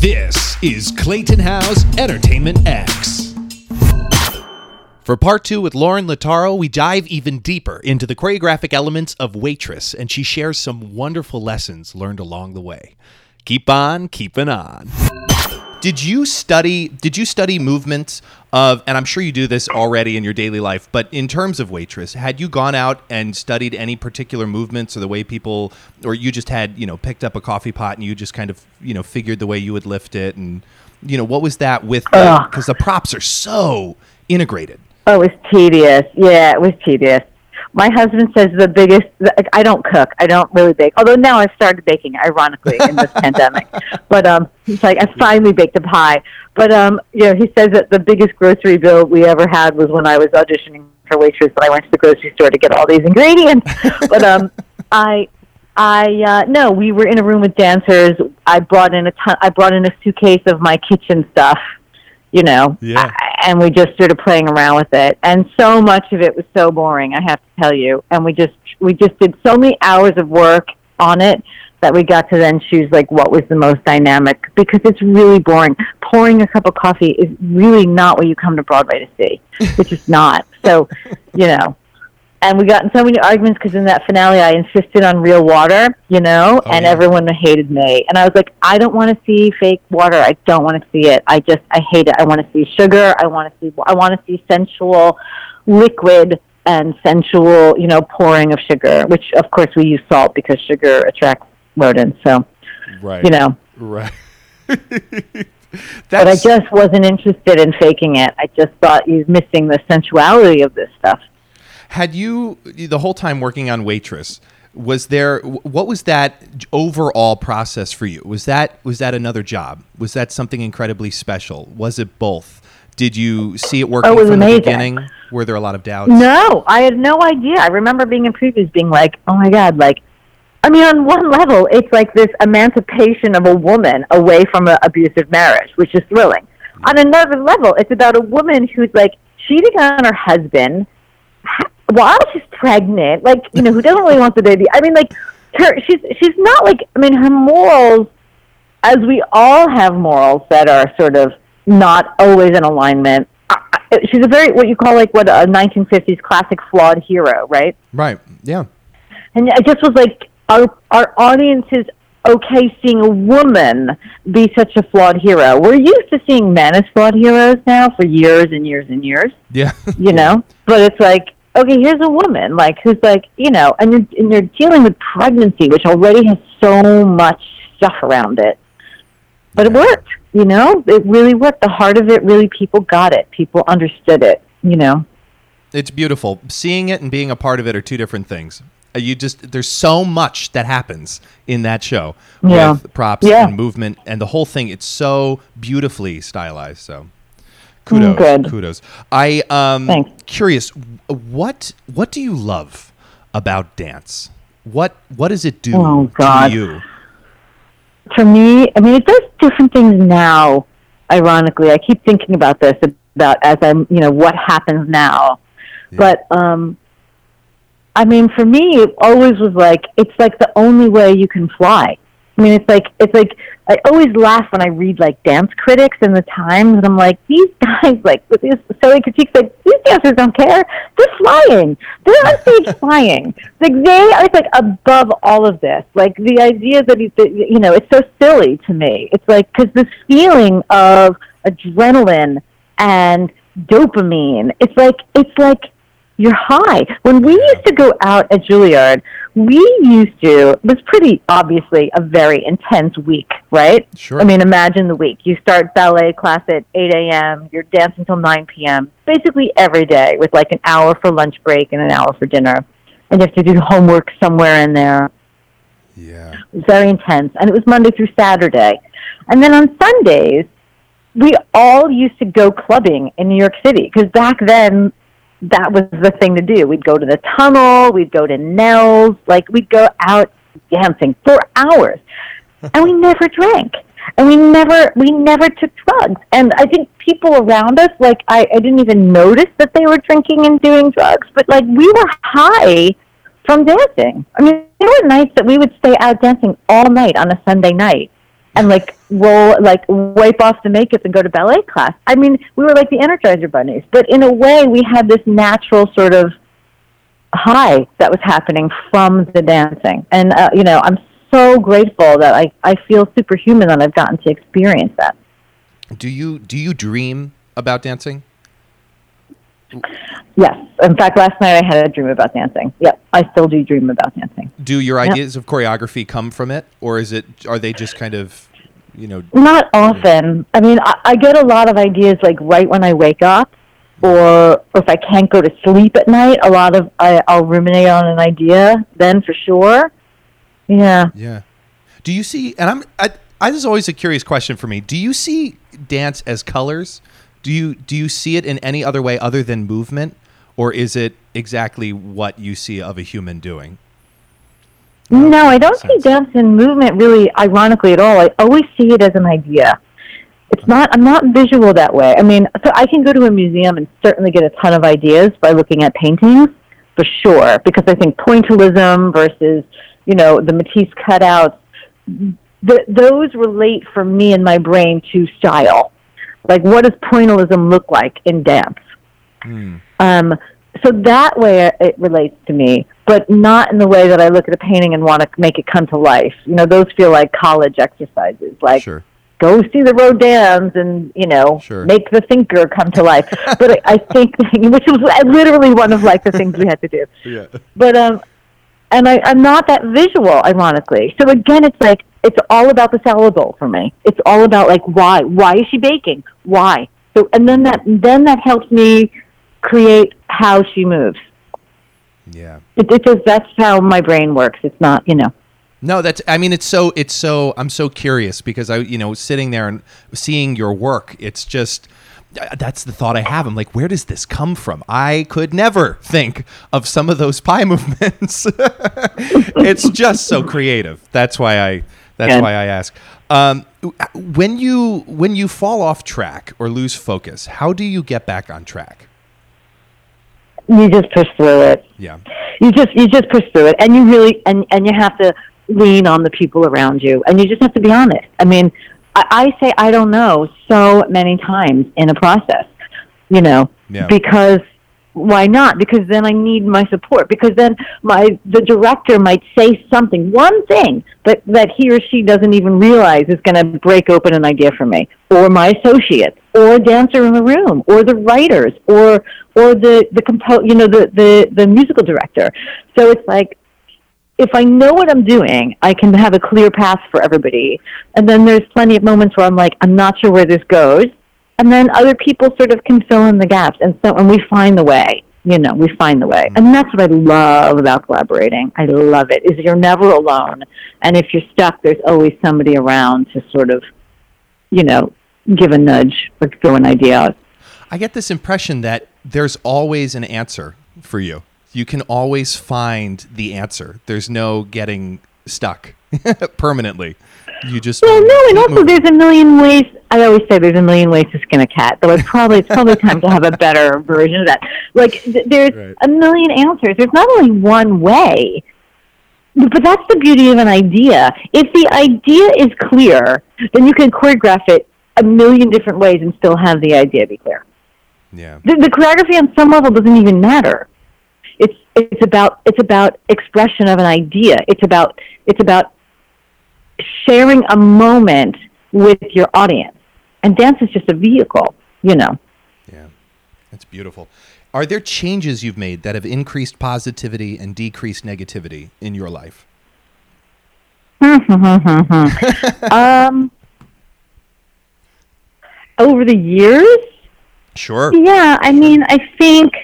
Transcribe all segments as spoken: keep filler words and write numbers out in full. This is Clayton Howe's Entertainment X. For part two with Lauren Lataro, we dive even deeper into the choreographic elements of Waitress, and she shares some wonderful lessons learned along the way. Keep on keeping on. Did you study, did you study movements of, and I'm sure you do this already in your daily life, but in terms of Waitress, had you gone out and studied any particular movements or the way people, or you just had, you know, picked up a coffee pot and you just kind of, you know, figured the way you would lift it and, you know, what was that with, because uh, the props are so integrated. Oh, it was tedious. Yeah, it was tedious. My husband says the biggest, I don't cook. I don't really bake. Although now I've started baking, ironically, in this pandemic. But um, he's like, I finally baked a pie. But, um, you know, he says that the biggest grocery bill we ever had was when I was auditioning for Waitress, and I went to the grocery store to get all these ingredients. But um, I, I, uh, no, we were in a room with dancers. I brought in a ton, I brought in a suitcase of my kitchen stuff. You know, yeah. I, and we just started playing around with it. And so much of it was so boring, I have to tell you. And we just we just did so many hours of work on it that we got to then choose, like, what was the most dynamic. Because it's really boring. Pouring a cup of coffee is really not what you come to Broadway to see. It's just not. So, you know. And we got in so many arguments because in that finale I insisted on real water, you know, oh, and yeah. everyone hated me. And I was like, I don't want to see fake water. I don't want to see it. I just, I hate it. I want to see sugar. I want to see, I want to see sensual liquid and sensual, you know, pouring of sugar, which of course we use salt because sugar attracts rodents. So, right. you know. Right. But I just wasn't interested in faking it. I just thought you're missing the sensuality of this stuff. Had you, the whole time working on Waitress, was there, what was that overall process for you? Was that, was that another job? Was that something incredibly special? Was it both? Did you see it working oh, it was from amazing. the beginning? Were there a lot of doubts? No, I had no idea. I remember being in previews being like, oh my God, like, I mean, on one level, it's like this emancipation of a woman away from an abusive marriage, which is thrilling. Mm-hmm. On another level, it's about a woman who's like cheating on her husband, while she's pregnant, like, you know, who doesn't really want the baby? I mean, like, her, she's she's not like, I mean, her morals, as we all have morals that are sort of not always in alignment. She's a very, what you call, like, what, a nineteen fifties classic flawed hero, right? Right, yeah. And I just was like, our, our audience is okay seeing a woman be such a flawed hero. We're used to seeing men as flawed heroes now for years and years and years. Yeah. You know? But it's like, okay, here's a woman, like, who's like, you know, and you're, and you're dealing with pregnancy, which already has so much stuff around it. But yeah. it worked, you know? It really worked. The heart of it, really, people got it. People understood it, you know? It's beautiful. Seeing it and being a part of it are two different things. You just, there's so much that happens in that show yeah. with props yeah. and movement and the whole thing. It's so beautifully stylized, so... Kudos, Good. kudos. I um Thanks. Curious, what what do you love about dance? What what does it do oh, God. to you? For me, I mean, it does different things now, ironically. I keep thinking about this, about as I'm, you know, what happens now. Yeah. But, um, I mean, for me, it always was like, it's like the only way you can fly. I mean, it's like, it's like, I always laugh when I read, like, dance critics in the Times, and I'm like, these guys, like, with these silly critiques, like, these dancers don't care. They're flying. They're on stage flying. Like, they are, like, above all of this. Like, the idea that, you know, it's so silly to me. It's like, because this feeling of adrenaline and dopamine, it's like, it's like, you're high. When we used to go out at Juilliard, we used to, it was pretty obviously a very intense week, right? Sure. I mean, imagine the week. You start ballet class at eight a.m., you're dancing till nine p.m., basically every day with like an hour for lunch break and an hour for dinner. And you have to do homework somewhere in there. Yeah. It was very intense. And it was Monday through Saturday. And then on Sundays, we all used to go clubbing in New York City because back then, that was the thing to do. We'd go to the Tunnel. We'd go to Nell's. Like, we'd go out dancing for hours. And we never drank. And we never we never took drugs. And I think people around us, like, I, I didn't even notice that they were drinking and doing drugs. But, like, we were high from dancing. I mean, there were nights that we would stay out dancing all night on a Sunday night. and like roll, like wipe off the makeup and go to ballet class. I mean, we were like the Energizer bunnies, but in a way we had this natural sort of high that was happening from the dancing. And, uh, you know, I'm so grateful that I, I feel superhuman that I've gotten to experience that. Do you, do you dream about dancing? Yes. In fact, last night I had a dream about dancing. Yep. I still do dream about dancing. Do your ideas yep. of choreography come from it, or is it, are they just kind of, you know? Not often. I mean, I, I get a lot of ideas like right when I wake up, or, or if I can't go to sleep at night, a lot of, I, I'll ruminate on an idea then for sure. Yeah. Yeah. Do you see, and I'm, I, I, this is always a curious question for me. Do you see dance as colors? Do you do you see it in any other way other than movement, or is it exactly what you see of a human doing? No, no I don't sense. see dance and movement really ironically at all. I always see it as an idea. It's okay. not I'm not visual that way. I mean, so I can go to a museum and certainly get a ton of ideas by looking at paintings, for sure, because I think pointillism versus, you know, the Matisse cutouts, th- those relate for me in my brain to style. Like, what does pointillism look like in dance? Mm. Um, so that way it relates to me, but not in the way that I look at a painting and want to make it come to life. You know, those feel like college exercises, like sure. go see the Rodins and, you know, sure. make the thinker come to life. But I think, which was literally one of like the things we had to do. Yeah. But, um, and I, I'm not that visual, ironically. So again, it's like, it's all about the salad bowl for me. It's all about like why? Why is she baking? Why? So and then that then that helps me create how she moves. Yeah, it, it just that's how my brain works. It's not you know. No, that's I mean it's so it's so I'm so curious because I you know sitting there and seeing your work, it's just. That's the thought I have. I'm like, where does this come from? I could never think of some of those pie movements. It's just so creative. That's why I. That's yeah. why I ask. Um, when you when you fall off track or lose focus, how do you get back on track? You just pursue it. Yeah. You just you just pursue it, and you really and, and you have to lean on the people around you, and you just have to be honest. I mean. I say I don't know so many times in a process, you know, yeah. because why not? Because then I need my support. Because then my the director might say something, one thing that, that he or she doesn't even realize is going to break open an idea for me, or my associate, or a dancer in the room, or the writers, or or the the compo- you know the, the, the musical director. So it's like. If I know what I'm doing, I can have a clear path for everybody. And then there's plenty of moments where I'm like, I'm not sure where this goes. And then other people sort of can fill in the gaps. And so, and we find the way, you know, we find the way. And that's what I love about collaborating. I love it, is you're never alone. And if you're stuck, there's always somebody around to sort of, you know, give a nudge or throw an idea out. I get this impression that there's always an answer for you. You can always find the answer. There's no getting stuck permanently. You just well, no, and also moving. There's a million ways. I always say there's a million ways to skin a cat. So it's probably it's probably time to have a better version of that. Like th- there's right. a million answers. There's not only one way, but that's the beauty of an idea. If the idea is clear, then you can choreograph it a million different ways and still have the idea be clear. Yeah, the, the choreography on some level doesn't even matter. It's it's about it's about expression of an idea. It's about it's about sharing a moment with your audience, and dance is just a vehicle, you know. Yeah, that's beautiful. Are there changes you've made that have increased positivity and decreased negativity in your life? um, over the years? Sure. Yeah, I mean, I think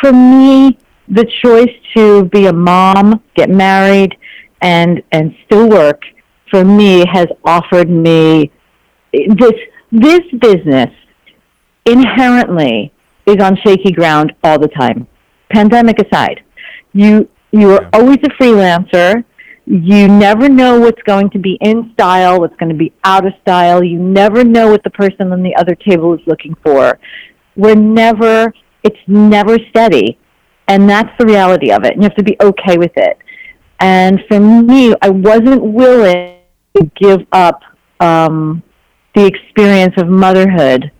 for me. The choice to be a mom, get married, and and still work, for me, has offered me this this business inherently is on shaky ground all the time. Pandemic aside, you you are always a freelancer. You never know what's going to be in style, what's going to be out of style. You never know what the person on the other table is looking for. We're never, it's never steady. And that's the reality of it. And you have to be okay with it. And for me, I wasn't willing to give up um, the experience of motherhood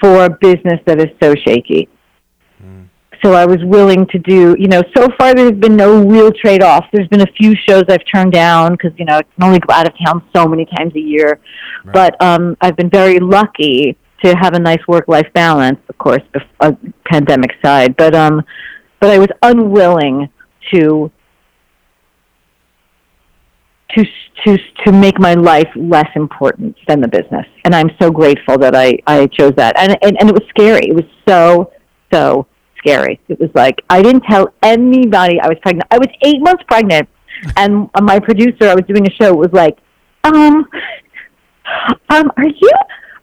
for a business that is so shaky. Mm. So I was willing to do, you know, so far there's been no real trade-off. There's been a few shows I've turned down because, you know, I can only go out of town so many times a year. Right. But um, I've been very lucky to have a nice work-life balance, of course, uh, pandemic side. But um, but I was unwilling to to to to make my life less important than the business. And I'm so grateful that I, I chose that. And, and and it was scary. It was so, so scary. It was like, I didn't tell anybody I was pregnant. I was eight months pregnant. And my producer, I was doing a show, was like, um, um, are you...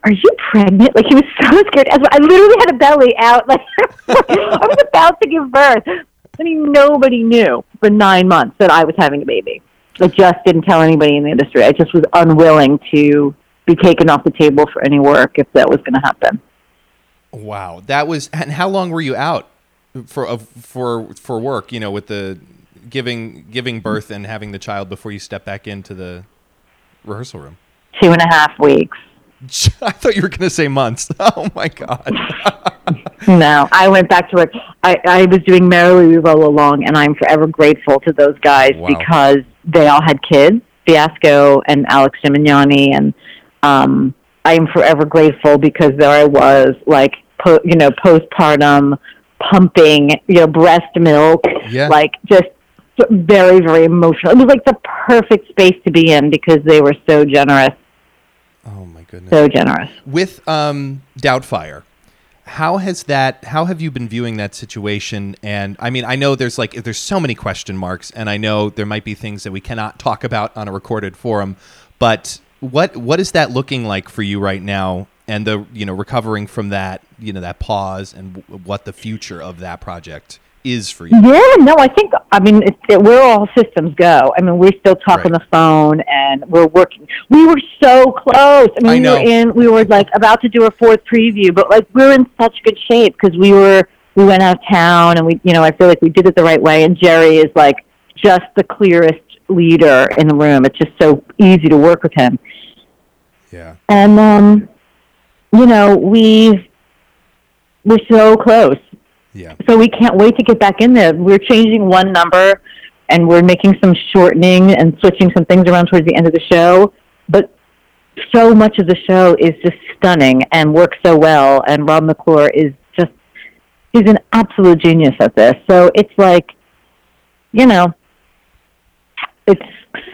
are you pregnant? Like, he was so scared. I literally had a belly out. Like, I was about to give birth. I mean, nobody knew for nine months that I was having a baby. I just didn't tell anybody in the industry. I just was unwilling to be taken off the table for any work if that was going to happen. Wow. That was, and how long were you out for, uh, for, for work, you know, with the giving, giving birth and having the child before you step back into the rehearsal room? Two and a half weeks. I thought you were going to say months. Oh, my God. No, I went back to work. I, I was doing Merrily, We Roll Along, and I'm forever grateful to those guys. Wow. Because they all had kids, Fiasco and Alex Gemignani, and um, I am forever grateful because there I was, like, po- you know, postpartum, pumping, you know, breast milk, yeah. like, just very, very emotional. It was, like, the perfect space to be in because they were so generous. Oh my goodness! So generous. With um, Doubtfire, how has that? How have you been viewing that situation? And I mean, I know there's like there's so many question marks, and I know there might be things that we cannot talk about on a recorded forum. But what what is that looking like for you right now? And the you know recovering from that you know that pause and w- what the future of that project is for you? Yeah, no, I think I mean it, it, we're all systems go. I mean, we still talk right. on the phone, and we're working. We were so close. I mean, I we know. were in. We were like about to do a fourth preview, but like we we're in such good shape because we were we went out of town, and we you know I feel like we did it the right way. And Jerry is like just the clearest leader in the room. It's just so easy to work with him. Yeah, and um, you know we we're so close. Yeah. So we can't wait to get back in there. We're changing one number, and we're making some shortening and switching some things around towards the end of the show. But so much of the show is just stunning and works so well. And Rob McClure is just, he's an absolute genius at this. So it's like, you know, it's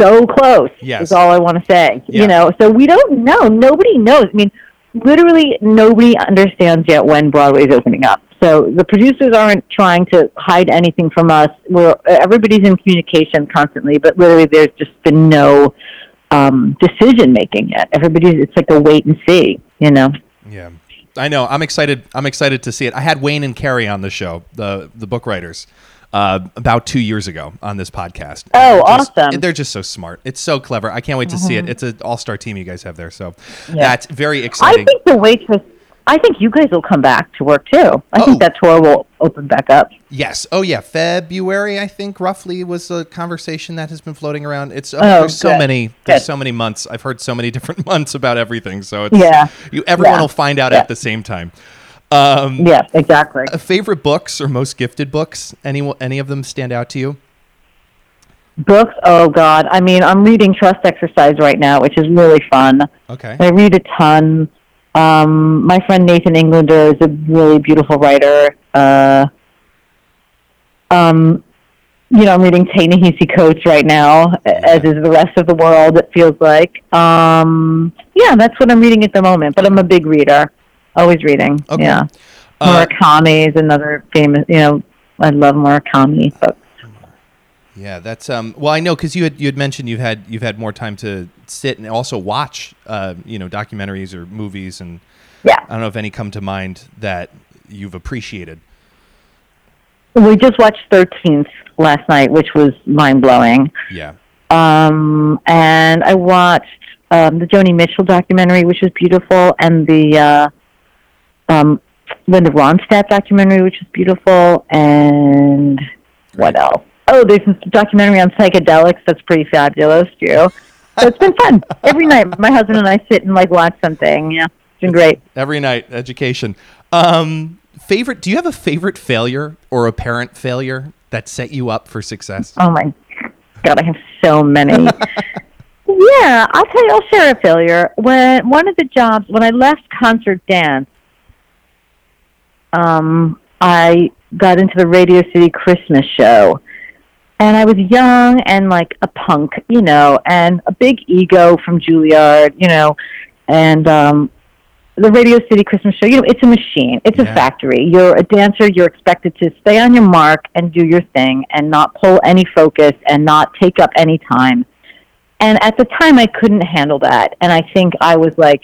so close yes. is all I want to say. Yeah. You know, so we don't know. Nobody knows. I mean, literally nobody understands yet when Broadway is opening up. So the producers aren't trying to hide anything from us. We're, everybody's in communication constantly, but really there's just been no um, decision-making yet. Everybody's, it's like a wait and see, you know? Yeah. I know. I'm excited. I'm excited to see it. I had Wayne and Carrie on the show, the the book writers, uh, about two years ago on this podcast. Oh, they're just, awesome. They're just so smart. It's so clever. I can't wait to mm-hmm. see it. It's an all-star team you guys have there. So yeah. that's very exciting. I think the Waitress... I think you guys will come back to work, too. I oh. think that tour will open back up. Yes. Oh, yeah. February, I think, roughly, was a conversation that has been floating around. It's oh, oh, There's good. so many there's good. so many months. I've heard so many different months about everything. So it's, yeah. you, everyone yeah. will find out yeah. at the same time. Um, yeah, exactly. Uh, favorite books or most gifted books? Any, any of them stand out to you? Books? Oh, God. I mean, I'm reading Trust Exercise right now, which is really fun. Okay. I read a ton. Um, my friend Nathan Englander is a really beautiful writer. Uh, um, you know, I'm reading Ta-Nehisi Coates right now, as is the rest of the world, it feels like. Um, yeah, that's what I'm reading at the moment, but I'm a big reader, always reading. Okay. Yeah. Uh, Murakami is another famous, you know, I love Murakami books. Yeah, that's um. Well, I know because you had you had mentioned you've had you've had more time to sit and also watch, uh, you know, documentaries or movies, and yeah, I don't know if any come to mind that you've appreciated. We just watched thirteenth last night, which was mind blowing. Yeah. Um, and I watched um, the Joni Mitchell documentary, which was beautiful, and the uh, um, Linda Ronstadt documentary, which was beautiful, and Great. What else? Oh, there's a documentary on psychedelics that's pretty fabulous, too. So it's been fun. Every night, my husband and I sit and like watch something. Yeah, it's been great. Every night, education. Um, favorite? Do you have a favorite failure or apparent failure that set you up for success? Oh my God, I have so many. Yeah, I'll tell you, I'll share a failure. When one of the jobs, when I left concert dance, um, I got into the Radio City Christmas show. And I was young and like a punk, you know, and a big ego from Juilliard, you know, and um, the Radio City Christmas show, you know, it's a machine. It's yeah. a factory. You're a dancer. You're expected to stay on your mark and do your thing and not pull any focus and not take up any time. And at the time, I couldn't handle that. And I think I was like,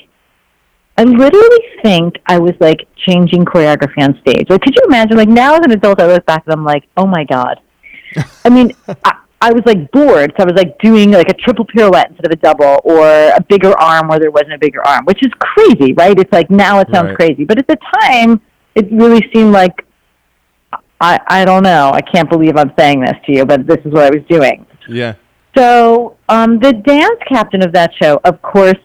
I literally think I was like changing choreography on stage. Like, could you imagine? Like, now as an adult, I look back and I'm like, oh my God. I mean, I, I was like bored. So I was like doing like a triple pirouette instead of a double, or a bigger arm where there wasn't a bigger arm, which is crazy, right? It's like now it sounds right. crazy. But at the time, it really seemed like, I, I don't know. I can't believe I'm saying this to you, but this is what I was doing. Yeah. So um, the dance captain of that show, of course,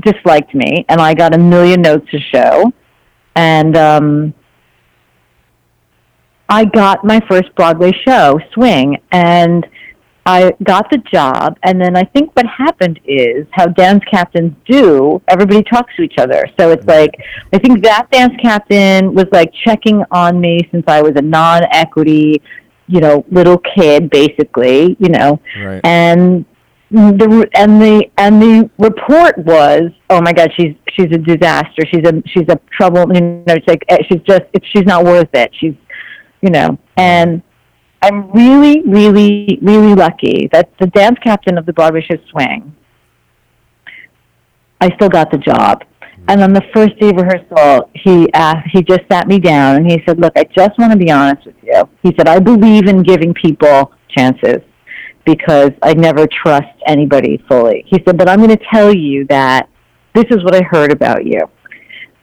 disliked me, and I got a million notes to show. And um, I got my first Broadway show, Swing, and I got the job. And then I think what happened is, how dance captains do, everybody talks to each other. So it's like, I think that dance captain was like checking on me since I was a non-equity, you know, little kid, basically, you know, right. and the and the and the report was, oh my God, she's she's a disaster, she's a she's a trouble, you know, it's like she's just she's not worth it, she's, you know, and I'm really, really, really lucky that the dance captain of the Broadway show Swing, I still got the job. And on the first day of rehearsal, he asked, he just sat me down and he said, look, I just want to be honest with you. He said, I believe in giving people chances because I never trust anybody fully. He said, but I'm going to tell you that this is what I heard about you.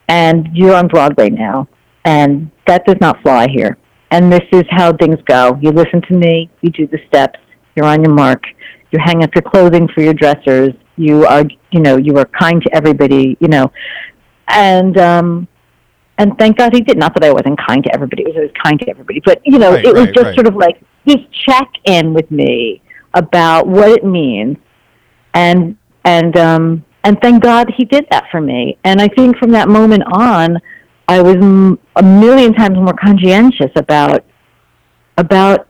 And you're on Broadway now. And that does not fly here. And this is how things go. You listen to me. You do the steps. You're on your mark. You hang up your clothing for your dressers. You are, you know, you are kind to everybody, you know, and um, and thank God he did. Not that I wasn't kind to everybody; I was kind to everybody. But you know, right, it was right, just right. sort of like just check in with me about what it means, and and um, and thank God he did that for me. And I think from that moment on, I was m- a million times more conscientious about about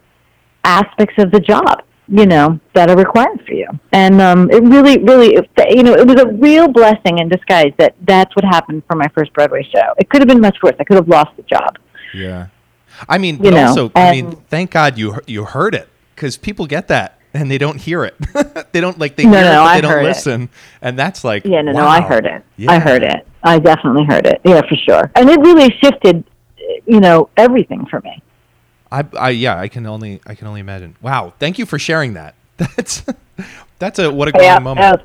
aspects of the job, you know, that are required for you. And um, it really, really, you know, it was a real blessing in disguise that that's what happened for my first Broadway show. It could have been much worse. I could have lost the job. Yeah. I mean, you know, also, I mean, thank God you you heard it, because people get that and they don't hear it. They don't like, they no, hear no, it, but they I don't listen. It. And that's like, yeah, no, wow. no, I heard it. Yeah. I heard it. I definitely heard it. Yeah, for sure. And it really shifted, you know, everything for me. I, I yeah I can only I can only imagine. Wow, thank you for sharing that. That's that's a what a great yeah, moment.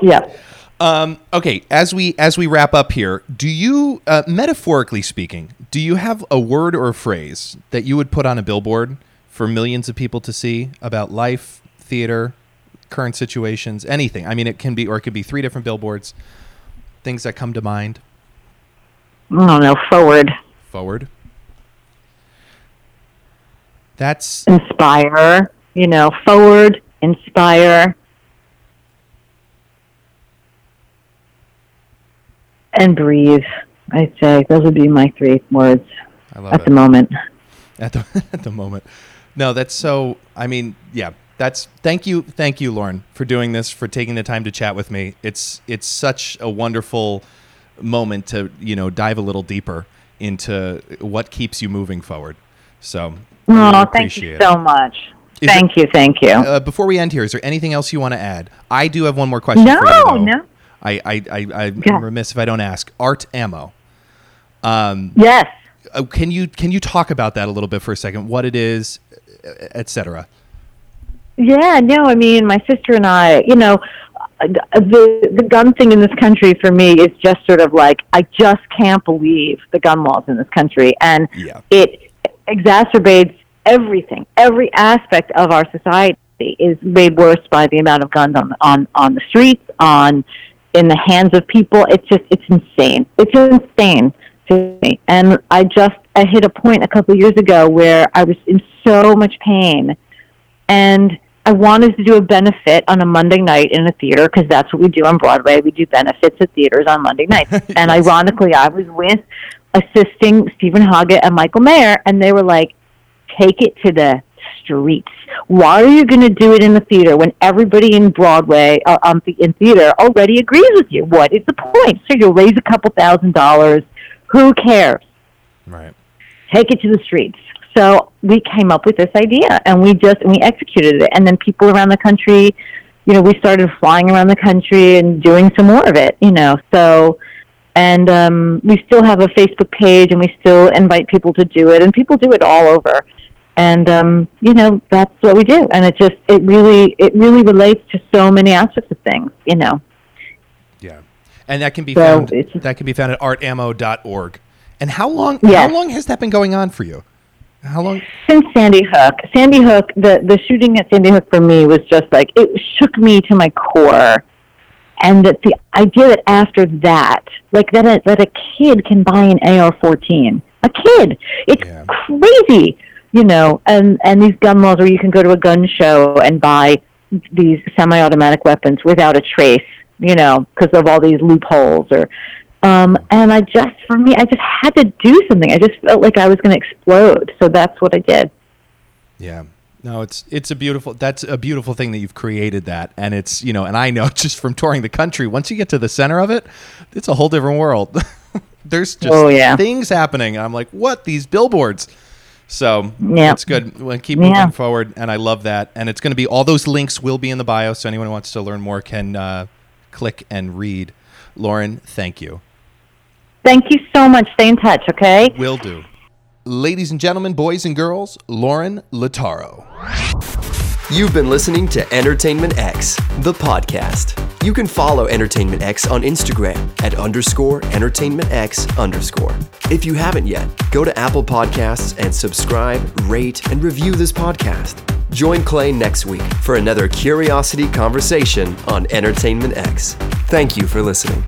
Yeah. yeah. Um, okay, as we as we wrap up here, do you uh, metaphorically speaking, do you have a word or a phrase that you would put on a billboard for millions of people to see about life, theater, current situations, anything? I mean, it can be or it could be three different billboards. Things that come to mind. I don't know. Forward. Forward. That's inspire, you know, forward, inspire, and breathe. I'd say those would be my three words I love at it. the moment. At the at the moment. No, that's so, I mean, yeah, that's, thank you. Thank you, Lauren, for doing this, for taking the time to chat with me. It's, it's such a wonderful moment to, you know, dive a little deeper into what keeps you moving forward. So, oh, thank you so much. Thank you, thank you. Uh, before we end here, is there anything else you want to add? I do have one more question. No, for you, no. I, I, I, I'm yeah. remiss if I don't ask. Art Ammo. Um, yes. Uh, can you can you talk about that a little bit for a second? What it is, et cetera. Yeah. No. I mean, my sister and I. You know, the the gun thing in this country for me is just sort of like, I just can't believe the gun laws in this country, and yeah. it exacerbates everything, every aspect of our society. is made worse by the amount of guns on on on the streets, on in the hands of people. It's just it's insane. It's insane to me. And I just I hit a point a couple of years ago where I was in so much pain, and I wanted to do a benefit on a Monday night in a theater, because that's what we do on Broadway. We do benefits at theaters on Monday nights. Yes. And ironically, I was with assisting Stephen Hoggett and Michael Mayer, and they were like, "Take it to the streets. Why are you going to do it in the theater when everybody in Broadway, uh, um, in theater, already agrees with you? What is the point? So you'll raise a couple thousand dollars. Who cares? Right. Take it to the streets." So we came up with this idea, and we just and we executed it. And then people around the country, you know, we started flying around the country and doing some more of it, you know. So, and um, we still have a Facebook page, and we still invite people to do it, and people do it all over. And um, you know, that's what we do. And it just it really it really relates to so many aspects of things, you know. Yeah, and that can be so found just, that can be found at art ammo dot org. And how long yeah. how long has that been going on for you? How long? Since Sandy Hook. Sandy Hook, the, the shooting at Sandy Hook for me was just like, it shook me to my core. And that the idea that after that, like that a, that a kid can buy an A R fourteen. A kid! It's yeah. crazy! You know, and, and these gun laws where you can go to a gun show and buy these semi-automatic weapons without a trace, you know, because of all these loopholes or... Um, and I just, for me, I just had to do something. I just felt like I was going to explode. So that's what I did. Yeah. No, it's, it's a beautiful, that's a beautiful thing that you've created that. And it's, you know, and I know just from touring the country, once you get to the center of it, it's a whole different world. There's just oh, yeah. things happening. And I'm like, what? These billboards. So yeah. it's good. We'll keep moving yeah. forward. And I love that. And it's going to be, all those links will be in the bio. So anyone who wants to learn more can uh, click and read. Lauren, thank you. Thank you so much. Stay in touch, okay? Will do. Ladies and gentlemen, boys and girls, Lauren Lataro. You've been listening to Entertainment X, the podcast. You can follow Entertainment X on Instagram at underscore Entertainment X underscore. If you haven't yet, go to Apple Podcasts and subscribe, rate, and review this podcast. Join Clay next week for another Curiosity Conversation on Entertainment X. Thank you for listening.